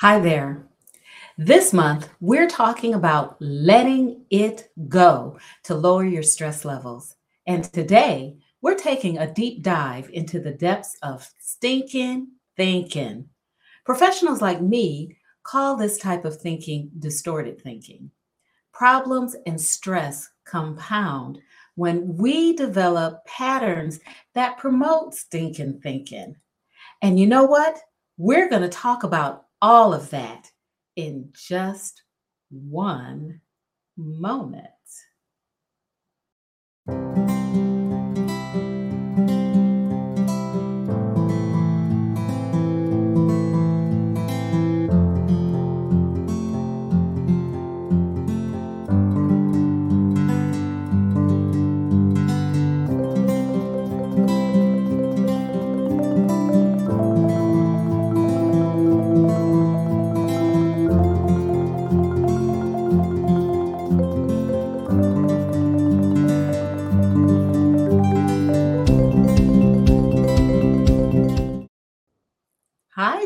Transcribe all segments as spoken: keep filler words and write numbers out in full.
Hi there. This month, we're talking about letting it go to lower your stress levels. And today, we're taking a deep dive into the depths of stinking thinking. Professionals like me call this type of thinking distorted thinking. Problems and stress compound when we develop patterns that promote stinking thinking. And you know what? We're going to talk about all of that in just one moment.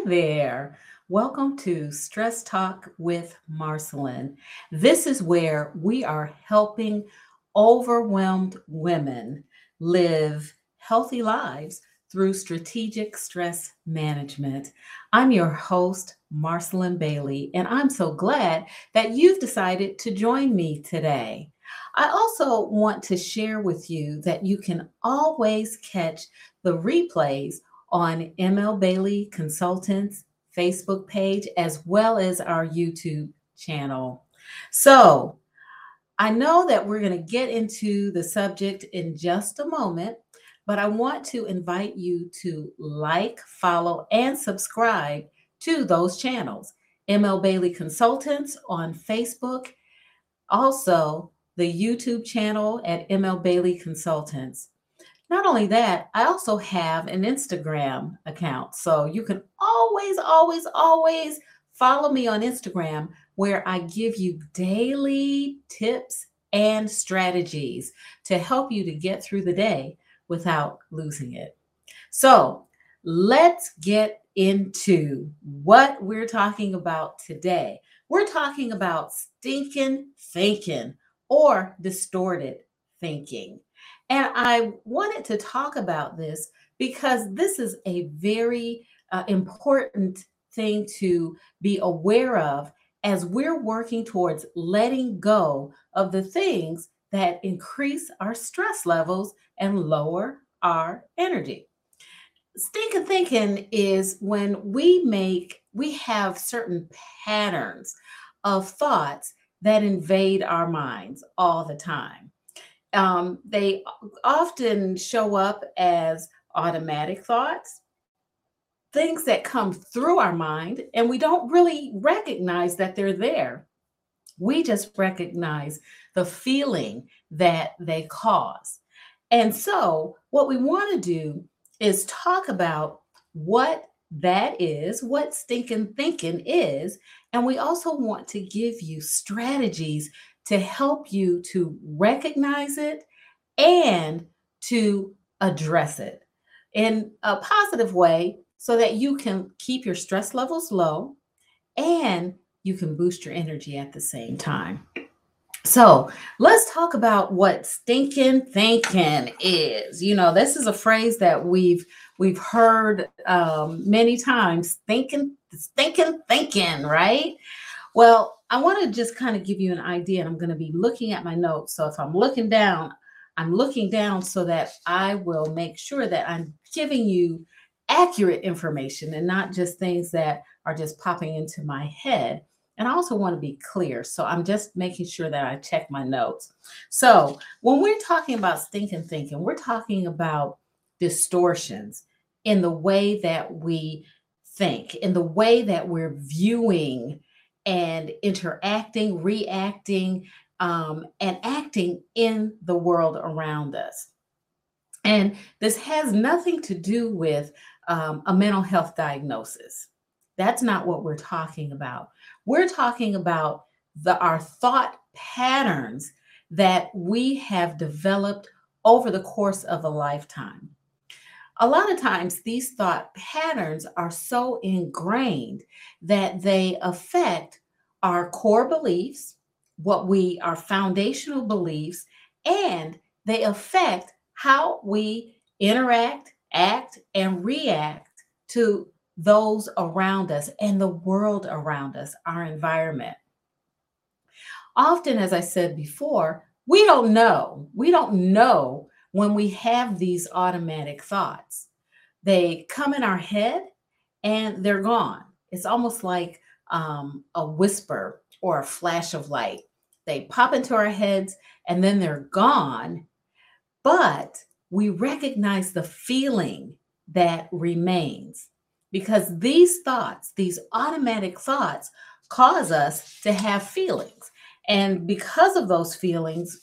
There. Welcome to Stress Talk with Marceline. This is where we are helping overwhelmed women live healthy lives through strategic stress management. I'm your host, Marceline Bailey, and I'm so glad that you've decided to join me today. I also want to share with you that you can always catch the replays on M L Bailey Consultants Facebook page, as well as our YouTube channel. So I know that we're going to get into the subject in just a moment, but I want to invite you to like, follow, and subscribe to those channels. M L Bailey Consultants on Facebook, also the YouTube channel at M L Bailey Consultants. Not only that, I also have an Instagram account, so you can always, always, always follow me on Instagram, where I give you daily tips and strategies to help you to get through the day without losing it. So let's get into what we're talking about today. We're talking about stinking thinking or distorted thinking. And I wanted to talk about this because this is a very uh, important thing to be aware of as we're working towards letting go of the things that increase our stress levels and lower our energy. Stinking thinking is when we make, we have certain patterns of thoughts that invade our minds all the time. Um, they often show up as automatic thoughts, things that come through our mind, and we don't really recognize that they're there. We just recognize the feeling that they cause. And so what we want to do is talk about what that is, what stinking thinking is, and we also want to give you strategies to help you to recognize it and to address it in a positive way so that you can keep your stress levels low and you can boost your energy at the same time. So let's talk about what stinking thinking is. You know, this is a phrase that we've we've heard um, many times, thinking, stinking thinking, right? Well, I want to just kind of give you an idea, and I'm going to be looking at my notes. So if I'm looking down, I'm looking down so that I will make sure that I'm giving you accurate information and not just things that are just popping into my head. And I also want to be clear. So I'm just making sure that I check my notes. So when we're talking about stinking thinking, we're talking about distortions in the way that we think, in the way that we're viewing and interacting, reacting, um, and acting in the world around us. And this has nothing to do with um, a mental health diagnosis. That's not what we're talking about. We're talking about the, our thought patterns that we have developed over the course of a lifetime. A lot of times these thought patterns are so ingrained that they affect our core beliefs, what we, our foundational beliefs, and they affect how we interact, act, and react to those around us and the world around us, our environment. Often, as I said before, we don't know. We don't know when we have these automatic thoughts. They come in our head and they're gone. It's almost like um, a whisper or a flash of light. They pop into our heads and then they're gone. But we recognize the feeling that remains, because these thoughts, these automatic thoughts, cause us to have feelings. And because of those feelings,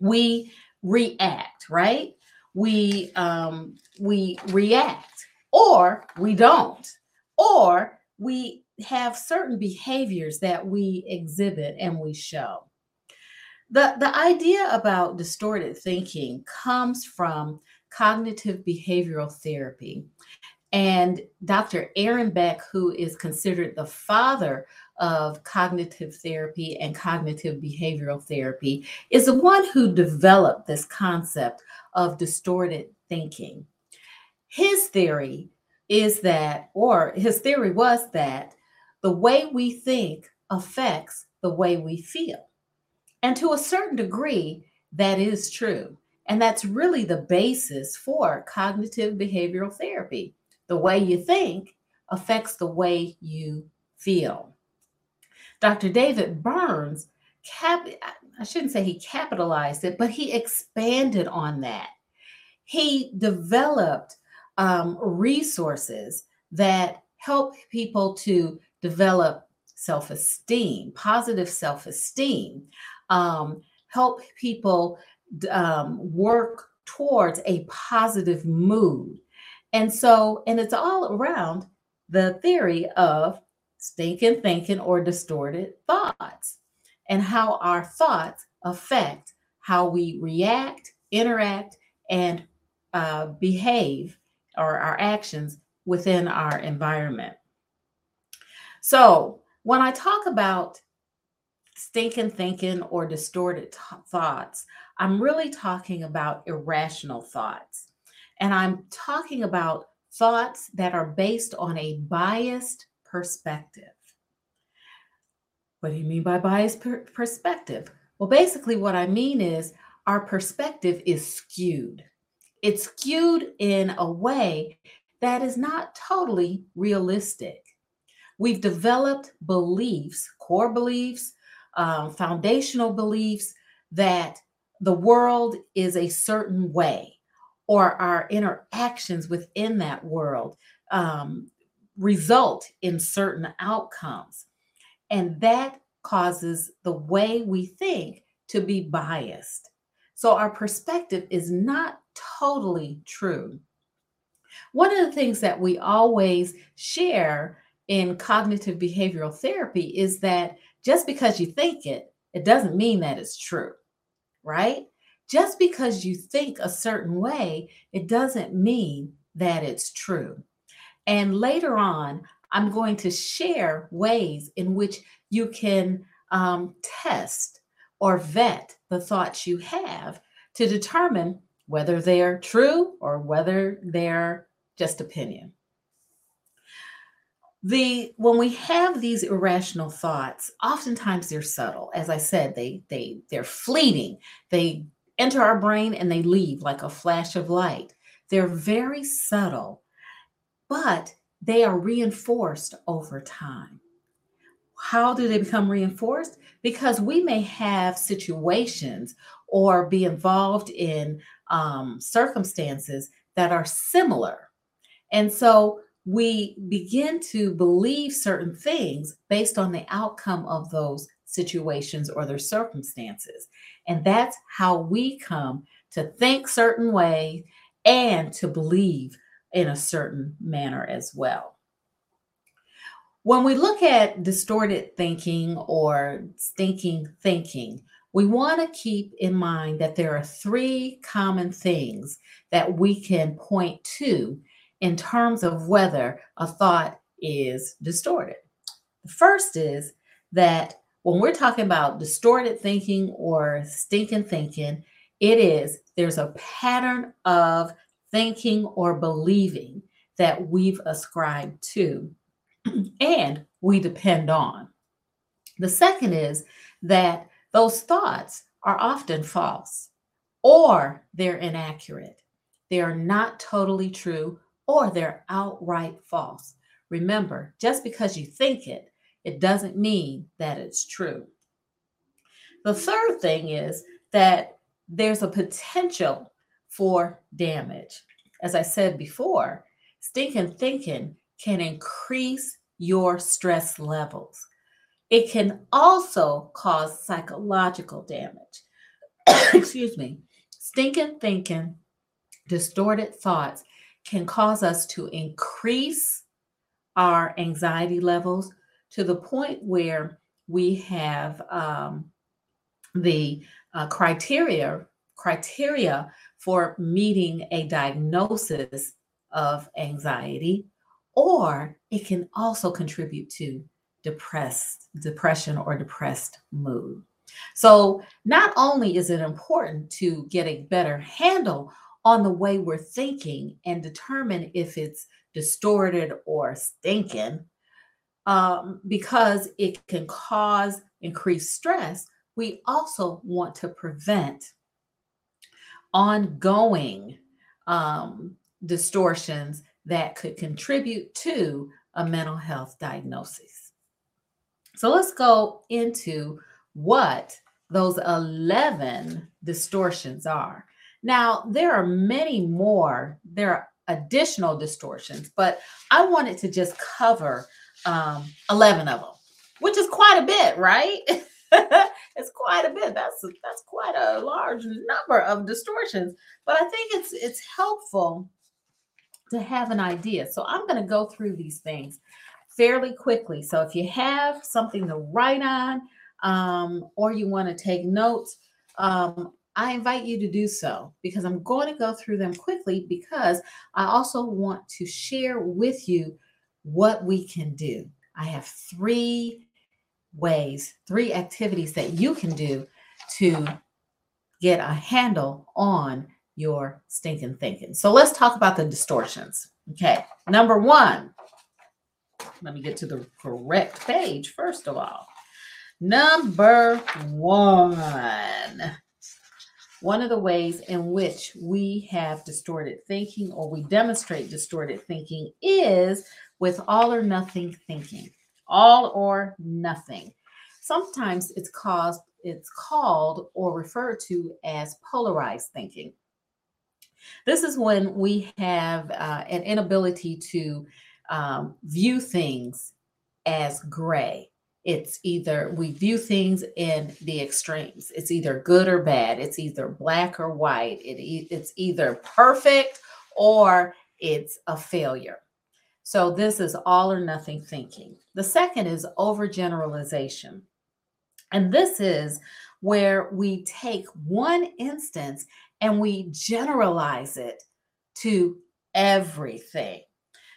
we react, right? We um, we react, or we don't, or we have certain behaviors that we exhibit and we show. The, the idea about distorted thinking comes from cognitive behavioral therapy. And Doctor Aaron Beck, who is considered the father of cognitive therapy and cognitive behavioral therapy, is the one who developed this concept of distorted thinking. His theory is that, or his theory was that, the way we think affects the way we feel. And to a certain degree, that is true. And that's really the basis for cognitive behavioral therapy. The way you think affects the way you feel. Doctor David Burns, cap- I shouldn't say he capitalized it, but he expanded on that. He developed um, resources that help people to develop self-esteem, positive self-esteem, um, help people um, work towards a positive mood. And so, and it's all around the theory of stinking thinking or distorted thoughts, and how our thoughts affect how we react, interact, and uh, behave, or our actions within our environment. So when I talk about stinking thinking or distorted t- thoughts, I'm really talking about irrational thoughts. And I'm talking about thoughts that are based on a biased perspective. What do you mean by biased per- perspective? Well, basically what I mean is our perspective is skewed. It's skewed in a way that is not totally realistic. We've developed beliefs, core beliefs, um, foundational beliefs, that the world is a certain way, or our interactions within that world um, result in certain outcomes. And that causes the way we think to be biased. So our perspective is not totally true. One of the things that we always share in cognitive behavioral therapy is that just because you think it, it doesn't mean that it's true, right? Just because you think a certain way, it doesn't mean that it's true. And later on, I'm going to share ways in which you can um, test or vet the thoughts you have to determine whether they're true or whether they're just opinion. The, when we have these irrational thoughts, oftentimes they're subtle. As I said, they, they, they're fleeting. They enter our brain and they leave like a flash of light. They're very subtle, but they are reinforced over time. How do they become reinforced? Because we may have situations or be involved in um, circumstances that are similar. And so we begin to believe certain things based on the outcome of those situations or their circumstances. And that's how we come to think certain ways and to believe in a certain manner as well. When we look at distorted thinking or stinking thinking, we want to keep in mind that there are three common things that we can point to in terms of whether a thought is distorted. The first is that when we're talking about distorted thinking or stinking thinking, it is there's a pattern of thinking or believing that we've ascribed to and we depend on. The second is that those thoughts are often false or they're inaccurate. They are not totally true or they're outright false. Remember, just because you think it, it doesn't mean that it's true. The third thing is that there's a potential for damage. As I said before, stinking thinking can increase your stress levels. It can also cause psychological damage. Excuse me. Stinking thinking, distorted thoughts can cause us to increase our anxiety levels to the point where we have um, the uh, criteria criteria for meeting a diagnosis of anxiety, or it can also contribute to depressed depression or depressed mood. So not only is it important to get a better handle on the way we're thinking and determine if it's distorted or stinking, um, because it can cause increased stress, we also want to prevent ongoing um, distortions that could contribute to a mental health diagnosis. So let's go into what those eleven distortions are. Now, there are many more. There are additional distortions, but I wanted to just cover um, eleven of them, which is quite a bit, right? It's quite a bit. That's that's quite a large number of distortions, but I think it's it's helpful to have an idea. So I'm going to go through these things fairly quickly. So if you have something to write on um, or you want to take notes, um, I invite you to do so, because I'm going to go through them quickly, because I also want to share with you what we can do. I have three ways, three activities that you can do to get a handle on your stinking thinking. So let's talk about the distortions. Okay. Number one, let me get to the correct page first of all. Number one. One of the ways in which we have distorted thinking, or we demonstrate distorted thinking, is with all or nothing thinking. All or nothing. Sometimes it's caused, it's called or referred to as polarized thinking. This is when we have uh, an inability to um, view things as gray. It's either we view things in the extremes. It's either good or bad. It's either black or white. It, it's either perfect or it's a failure. So this is all or nothing thinking. The second is overgeneralization. And this is where we take one instance and we generalize it to everything.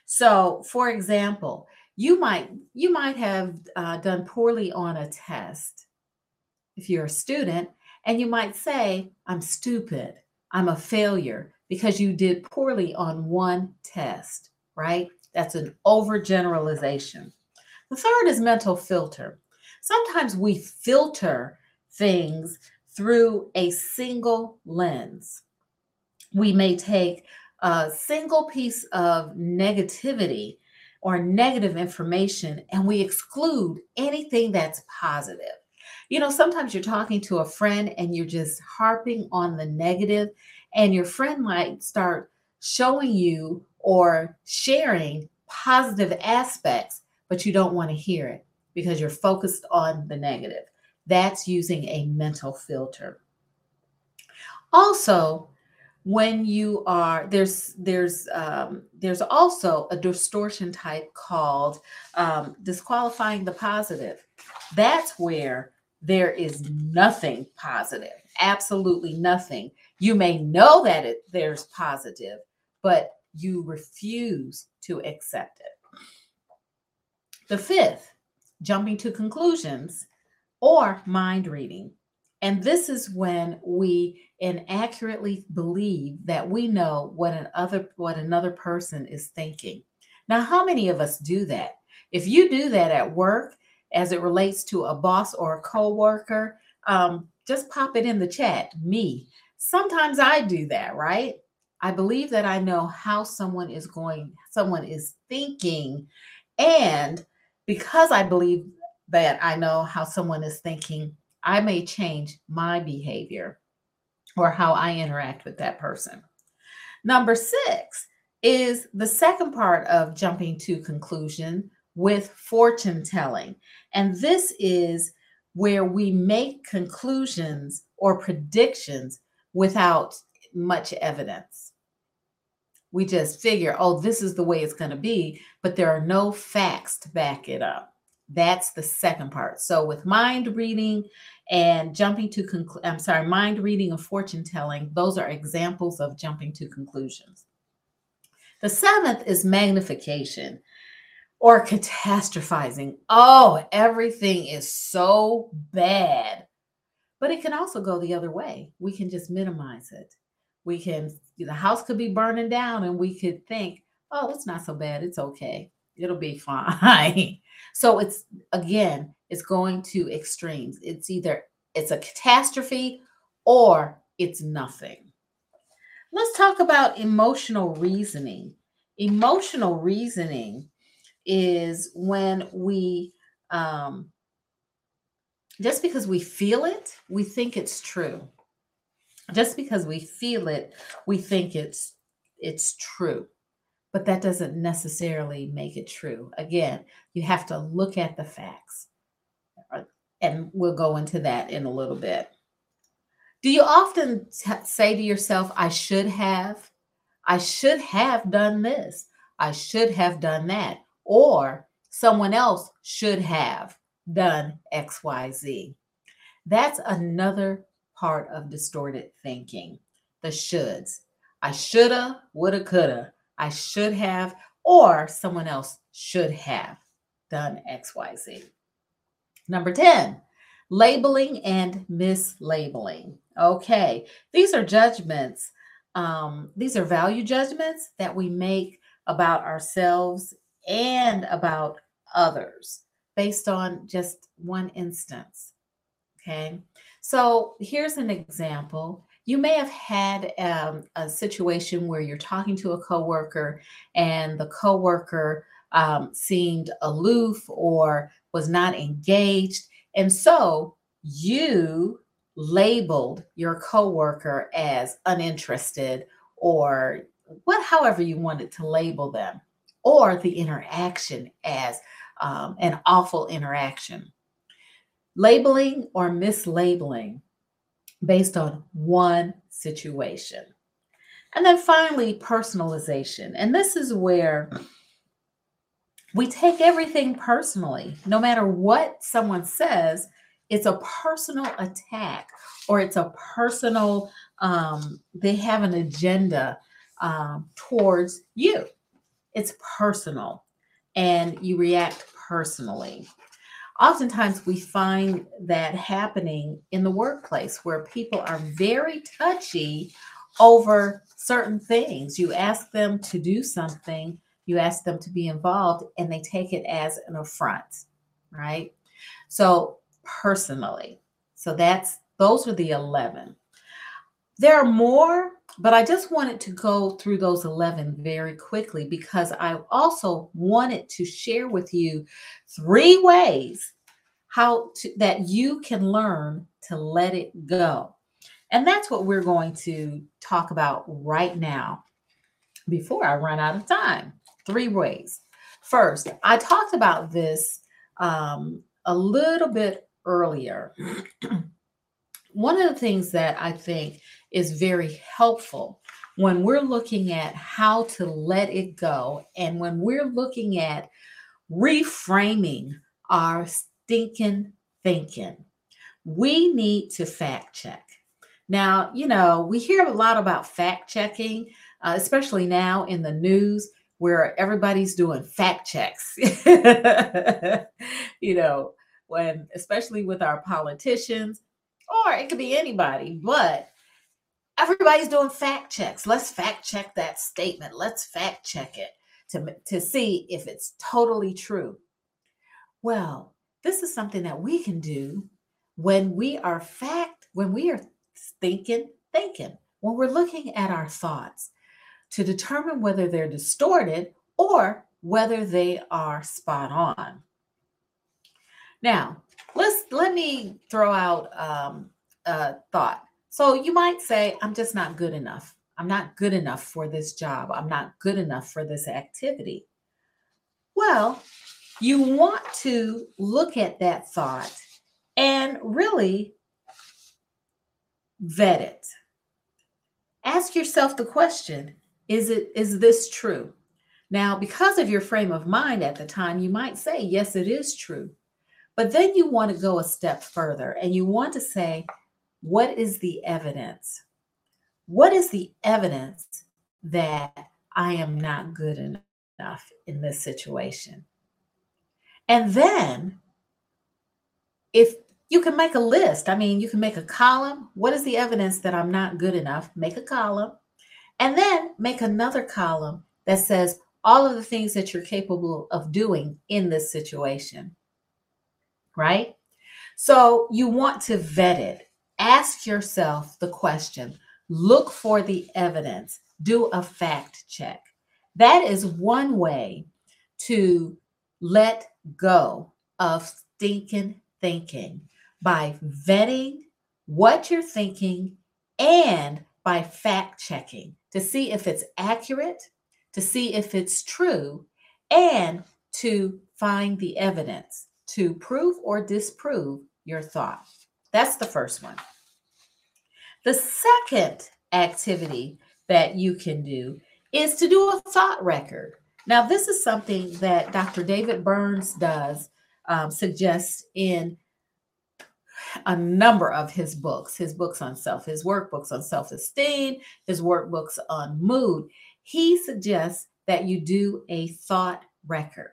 So for example, You might you might have uh, done poorly on a test if you're a student, and you might say, I'm stupid, I'm a failure, because you did poorly on one test, right? That's an overgeneralization. The third is mental filter. Sometimes we filter things through a single lens. We may take a single piece of negativity or negative information, and we exclude anything that's positive. You know, sometimes you're talking to a friend and you're just harping on the negative, and your friend might start showing you or sharing positive aspects, but you don't want to hear it because you're focused on the negative. That's using a mental filter. Also, when you are, there's there's um, there's also a distortion type called um, disqualifying the positive. That's where there is nothing positive, absolutely nothing. You may know that it, there's positive, but you refuse to accept it. The fifth, jumping to conclusions or mind reading. And this is when we inaccurately believe that we know what another, what another person is thinking. Now, how many of us do that? If you do that at work, as it relates to a boss or a coworker, um, just pop it in the chat, me. Sometimes I do that, right? I believe that I know how someone is going, someone is thinking. And because I believe that I know how someone is thinking, I may change my behavior or how I interact with that person. Number six is the second part of jumping to conclusion with fortune telling. And this is where we make conclusions or predictions without much evidence. We just figure, oh, this is the way it's going to be, but there are no facts to back it up. That's the second part. So with mind reading and jumping to, conclu- I'm sorry, mind reading and fortune telling, those are examples of jumping to conclusions. The seventh is magnification or catastrophizing. Oh, everything is so bad. But it can also go the other way. We can just minimize it. We can, the house could be burning down and we could think, oh, it's not so bad. It's okay. It'll be fine. So it's, again, it's going to extremes. It's either it's a catastrophe or it's nothing. Let's talk about emotional reasoning. Emotional reasoning is when we, um, just because we feel it, we think it's true. Just because we feel it, we think it's it's true. But that doesn't necessarily make it true. Again, you have to look at the facts. And we'll go into that in a little bit. Do you often t- say to yourself, I should have, I should have done this. I should have done that. Or someone else should have done X, Y, Z. That's another part of distorted thinking. The shoulds. I shoulda, woulda, coulda. I should have, or someone else should have done X, Y, Z. Number ten, labeling and mislabeling. Okay, these are judgments. Um, these are value judgments that we make about ourselves and about others based on just one instance. Okay, so here's an example. You may have had um, a situation where you're talking to a coworker and the coworker um, seemed aloof or was not engaged. And so you labeled your coworker as uninterested or what, however you wanted to label them, or the interaction as um, an awful interaction. Labeling or mislabeling based on one situation. And then finally, personalization. And this is where we take everything personally. No matter what someone says, it's a personal attack or it's a personal, um, they have an agenda um, towards you. It's personal and you react personally. Oftentimes we find that happening in the workplace where people are very touchy over certain things. You ask them to do something, you ask them to be involved, and they take it as an affront, right? So personally, so that's, those are the eleven. There are more, but I just wanted to go through those eleven very quickly because I also wanted to share with you three ways how to, that you can learn to let it go. And that's what we're going to talk about right now before I run out of time. Three ways. First, I talked about this um, a little bit earlier. One of the things that I think is very helpful when we're looking at how to let it go and when we're looking at reframing our stinking thinking, we need to fact check. Now, you know, we hear a lot about fact checking, uh, especially now in the news where everybody's doing fact checks, you know, when, especially with our politicians, or it could be anybody, but everybody's doing fact checks. Let's fact check that statement. Let's fact check it to, to see if it's totally true. Well, this is something that we can do when we are fact, when we are thinking, thinking, when we're looking at our thoughts to determine whether they're distorted or whether they are spot on. Now, let's, let me throw out um, a thought. So you might say, I'm just not good enough. I'm not good enough for this job. I'm not good enough for this activity. Well, you want to look at that thought and really vet it. Ask yourself the question, is it, is this true? Now, because of your frame of mind at the time, you might say, yes, it is true. But then you want to go a step further and you want to say, what is the evidence? What is the evidence that I am not good enough in this situation? And then if you can make a list, I mean, you can make a column. What is the evidence that I'm not good enough? Make a column and then make another column that says all of the things that you're capable of doing in this situation, right? So you want to vet it. Ask yourself the question. Look for the evidence. Do a fact check. That is one way to let go of stinking thinking, by vetting what you're thinking and by fact checking to see if it's accurate, to see if it's true, and to find the evidence to prove or disprove your thought. That's the first one. The second activity that you can do is to do a thought record. Now, this is something that Doctor David Burns does, um, suggests in a number of his books, his books on self, his workbooks on self-esteem, his workbooks on mood. He suggests that you do a thought record.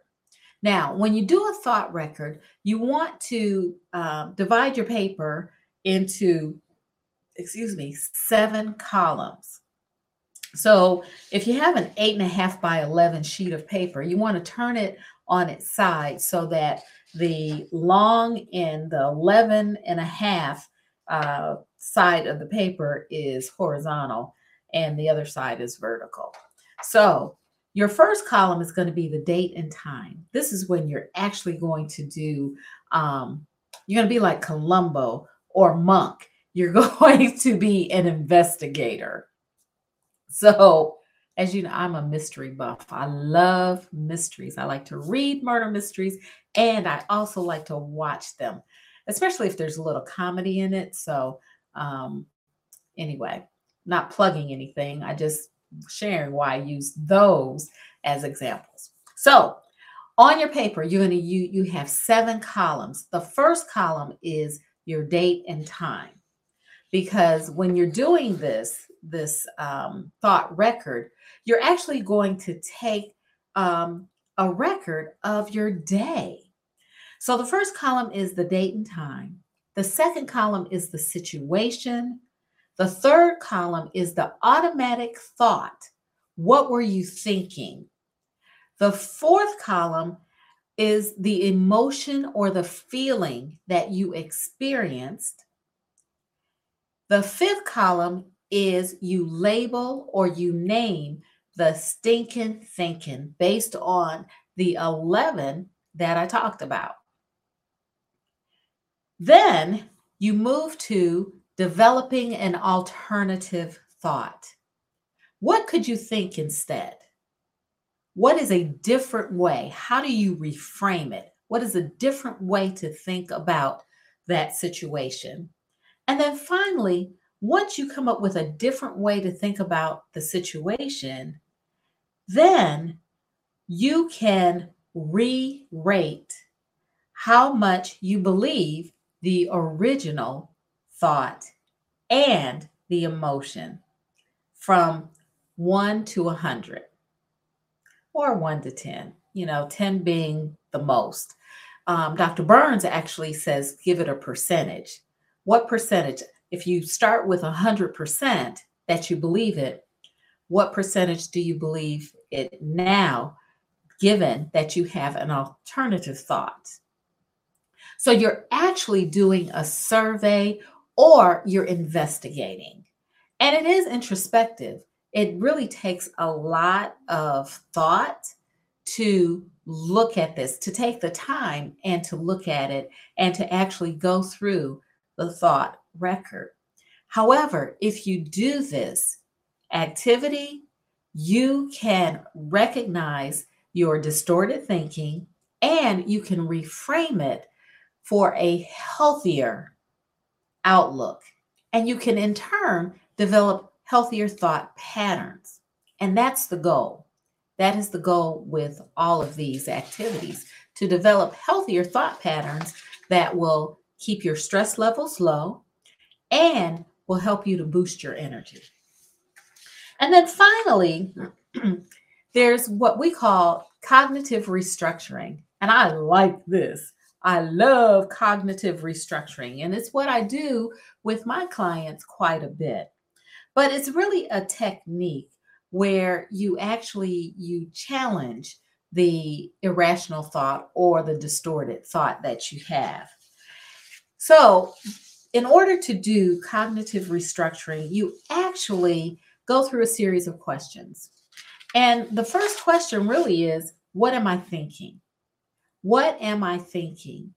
Now, when you do a thought record, you want to uh, divide your paper into, excuse me, seven columns. So if you have an eight and a half by eleven sheet of paper, you want to turn it on its side so that the long and the eleven and a half uh, side of the paper is horizontal and the other side is vertical. So your first column is going to be the date and time. This is when you're actually going to do, um, you're going to be like Columbo or Monk. You're going to be an investigator. So, as you know, I'm a mystery buff. I love mysteries. I like to read murder mysteries, and I also like to watch them, especially if there's a little comedy in it. So, um, anyway, not plugging anything. I just sharing why I use those as examples. So, on your paper, you're going to you you have seven columns. The first column is your date and time, because when you're doing this, this um, thought record, you're actually going to take um, a record of your day. So the first column is the date and time. The second column is the situation. The third column is the automatic thought. What were you thinking? The fourth column is the emotion or the feeling that you experienced. The fifth column is you label or you name the stinking thinking based on the eleven that I talked about. Then you move to developing an alternative thought. What could you think instead? What is a different way? How do you reframe it? What is a different way to think about that situation? And then finally, once you come up with a different way to think about the situation, then you can re-rate how much you believe the original thought and the emotion from one to a hundred or one to ten, you know, ten being the most. Um, Doctor Burns actually says, give it a percentage. What percentage? If you start with a hundred percent that you believe it, what percentage do you believe it now, given that you have an alternative thought? So you're actually doing a survey or you're investigating. And it is introspective. It really takes a lot of thought to look at this, to take the time and to look at it and to actually go through the thought record. However, if you do this activity, you can recognize your distorted thinking and you can reframe it for a healthier outlook. And you can in turn develop healthier thought patterns. And that's the goal. That is the goal with all of these activities, to develop healthier thought patterns that will keep your stress levels low and will help you to boost your energy. And then finally, there's what we call cognitive restructuring. And I like this. I love cognitive restructuring, and it's what I do with my clients quite a bit. But it's really a technique where you actually, you challenge the irrational thought or the distorted thought that you have. So in order to do cognitive restructuring, you actually go through a series of questions. And the first question really is, what am I thinking? What am I thinking?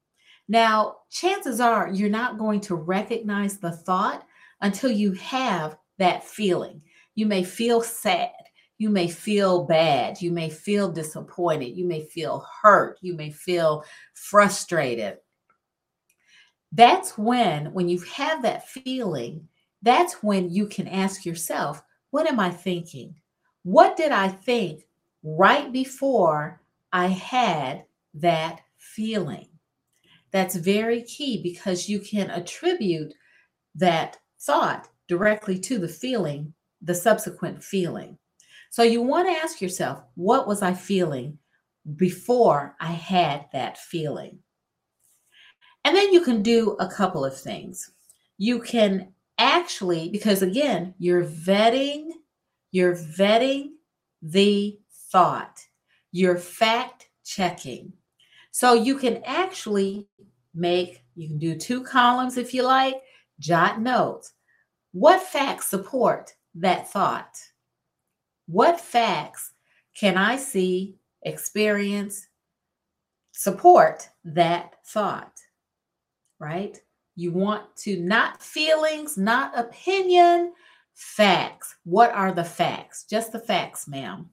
Now, chances are you're not going to recognize the thought until you have that feeling. You may feel sad. You may feel bad. You may feel disappointed. You may feel hurt. You may feel frustrated. That's when, when you have that feeling, that's when you can ask yourself, what am I thinking? What did I think right before I had that feeling? That's very key, because you can attribute that thought directly to the feeling, the subsequent feeling. So you want to ask yourself, what was I feeling before I had that feeling? And then you can do a couple of things. You can actually, because again, you're vetting, you're vetting the thought, you're fact checking. So you can actually make, you can do two columns if you like, jot notes. What facts support that thought? What facts can I see, experience, support that thought, right? You want to, not feelings, not opinion, facts. What are the facts? Just the facts, ma'am.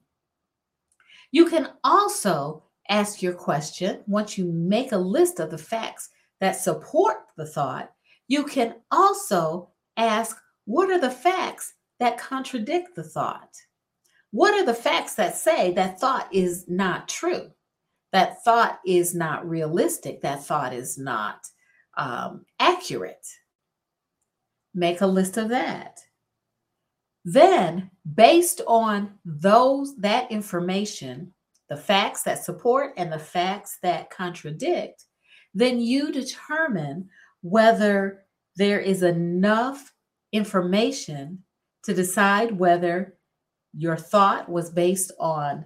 You can also ask your question. Once you make a list of the facts that support the thought, you can also ask, what are the facts that contradict the thought? What are the facts that say that thought is not true? That thought is not realistic. That thought is not um, accurate. Make a list of that. Then, based on those, that information, the facts that support and the facts that contradict, then you determine whether there is enough information to decide whether your thought was based on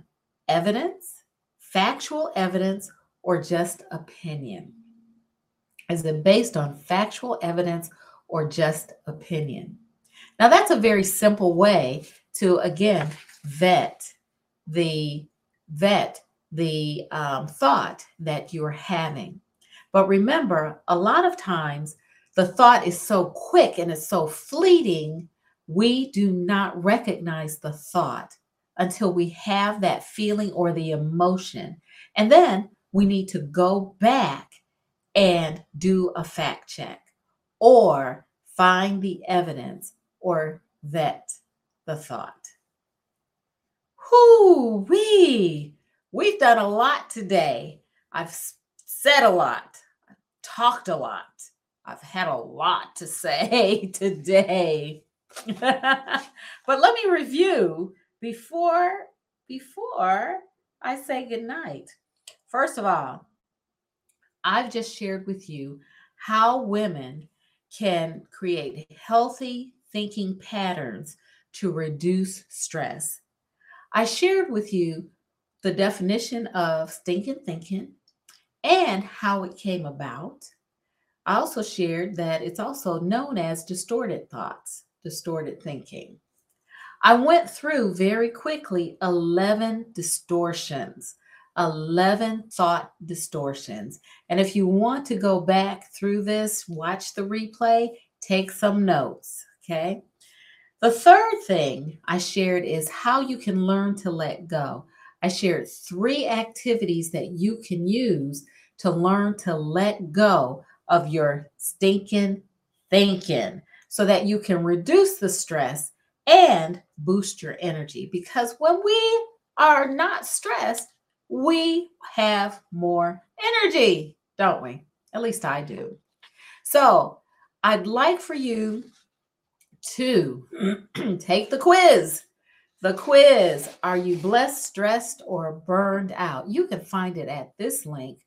evidence, factual evidence, or just opinion. Is it based on factual evidence or just opinion? Now, that's a very simple way to, again, vet the vet the um, thought that you're having. But remember, a lot of times the thought is so quick and it's so fleeting, we do not recognize the thought until we have that feeling or the emotion. And then we need to go back and do a fact check or find the evidence or vet the thought. Hoo-wee! We've done a lot today. I've said a lot. I've talked a lot. I've had a lot to say today, but let me review before, before I say goodnight. First of all, I've just shared with you how women can create healthy thinking patterns to reduce stress. I shared with you the definition of stinking thinking and how it came about. I also shared that it's also known as distorted thoughts, distorted thinking. I went through very quickly eleven distortions, eleven thought distortions. And if you want to go back through this, watch the replay, take some notes, okay? The third thing I shared is how you can learn to let go. I shared three activities that you can use to learn to let go of your stinking thinking so that you can reduce the stress and boost your energy. Because when we are not stressed, we have more energy, don't we? At least I do. So I'd like for you to take the quiz. The quiz, are you blessed, stressed, or burned out? You can find it at this link.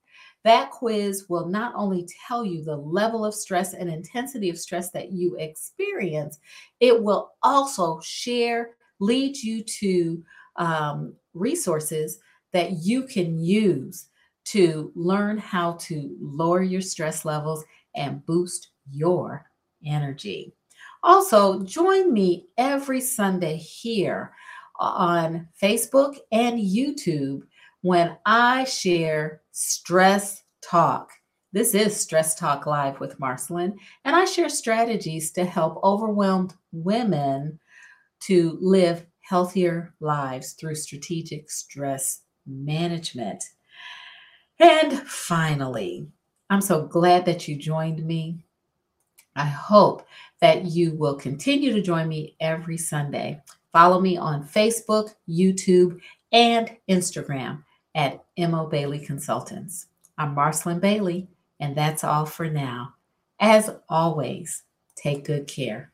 That quiz will not only tell you the level of stress and intensity of stress that you experience, it will also share, lead you to um, resources that you can use to learn how to lower your stress levels and boost your energy. Also, join me every Sunday here on Facebook and YouTube when I share Stress Talk. This is Stress Talk Live with Marceline, and I share strategies to help overwhelmed women to live healthier lives through strategic stress management. And finally, I'm so glad that you joined me. I hope that you will continue to join me every Sunday. Follow me on Facebook, YouTube, and Instagram at M L Bailey Consultants. I'm Marceline Bailey, and that's all for now. As always, take good care.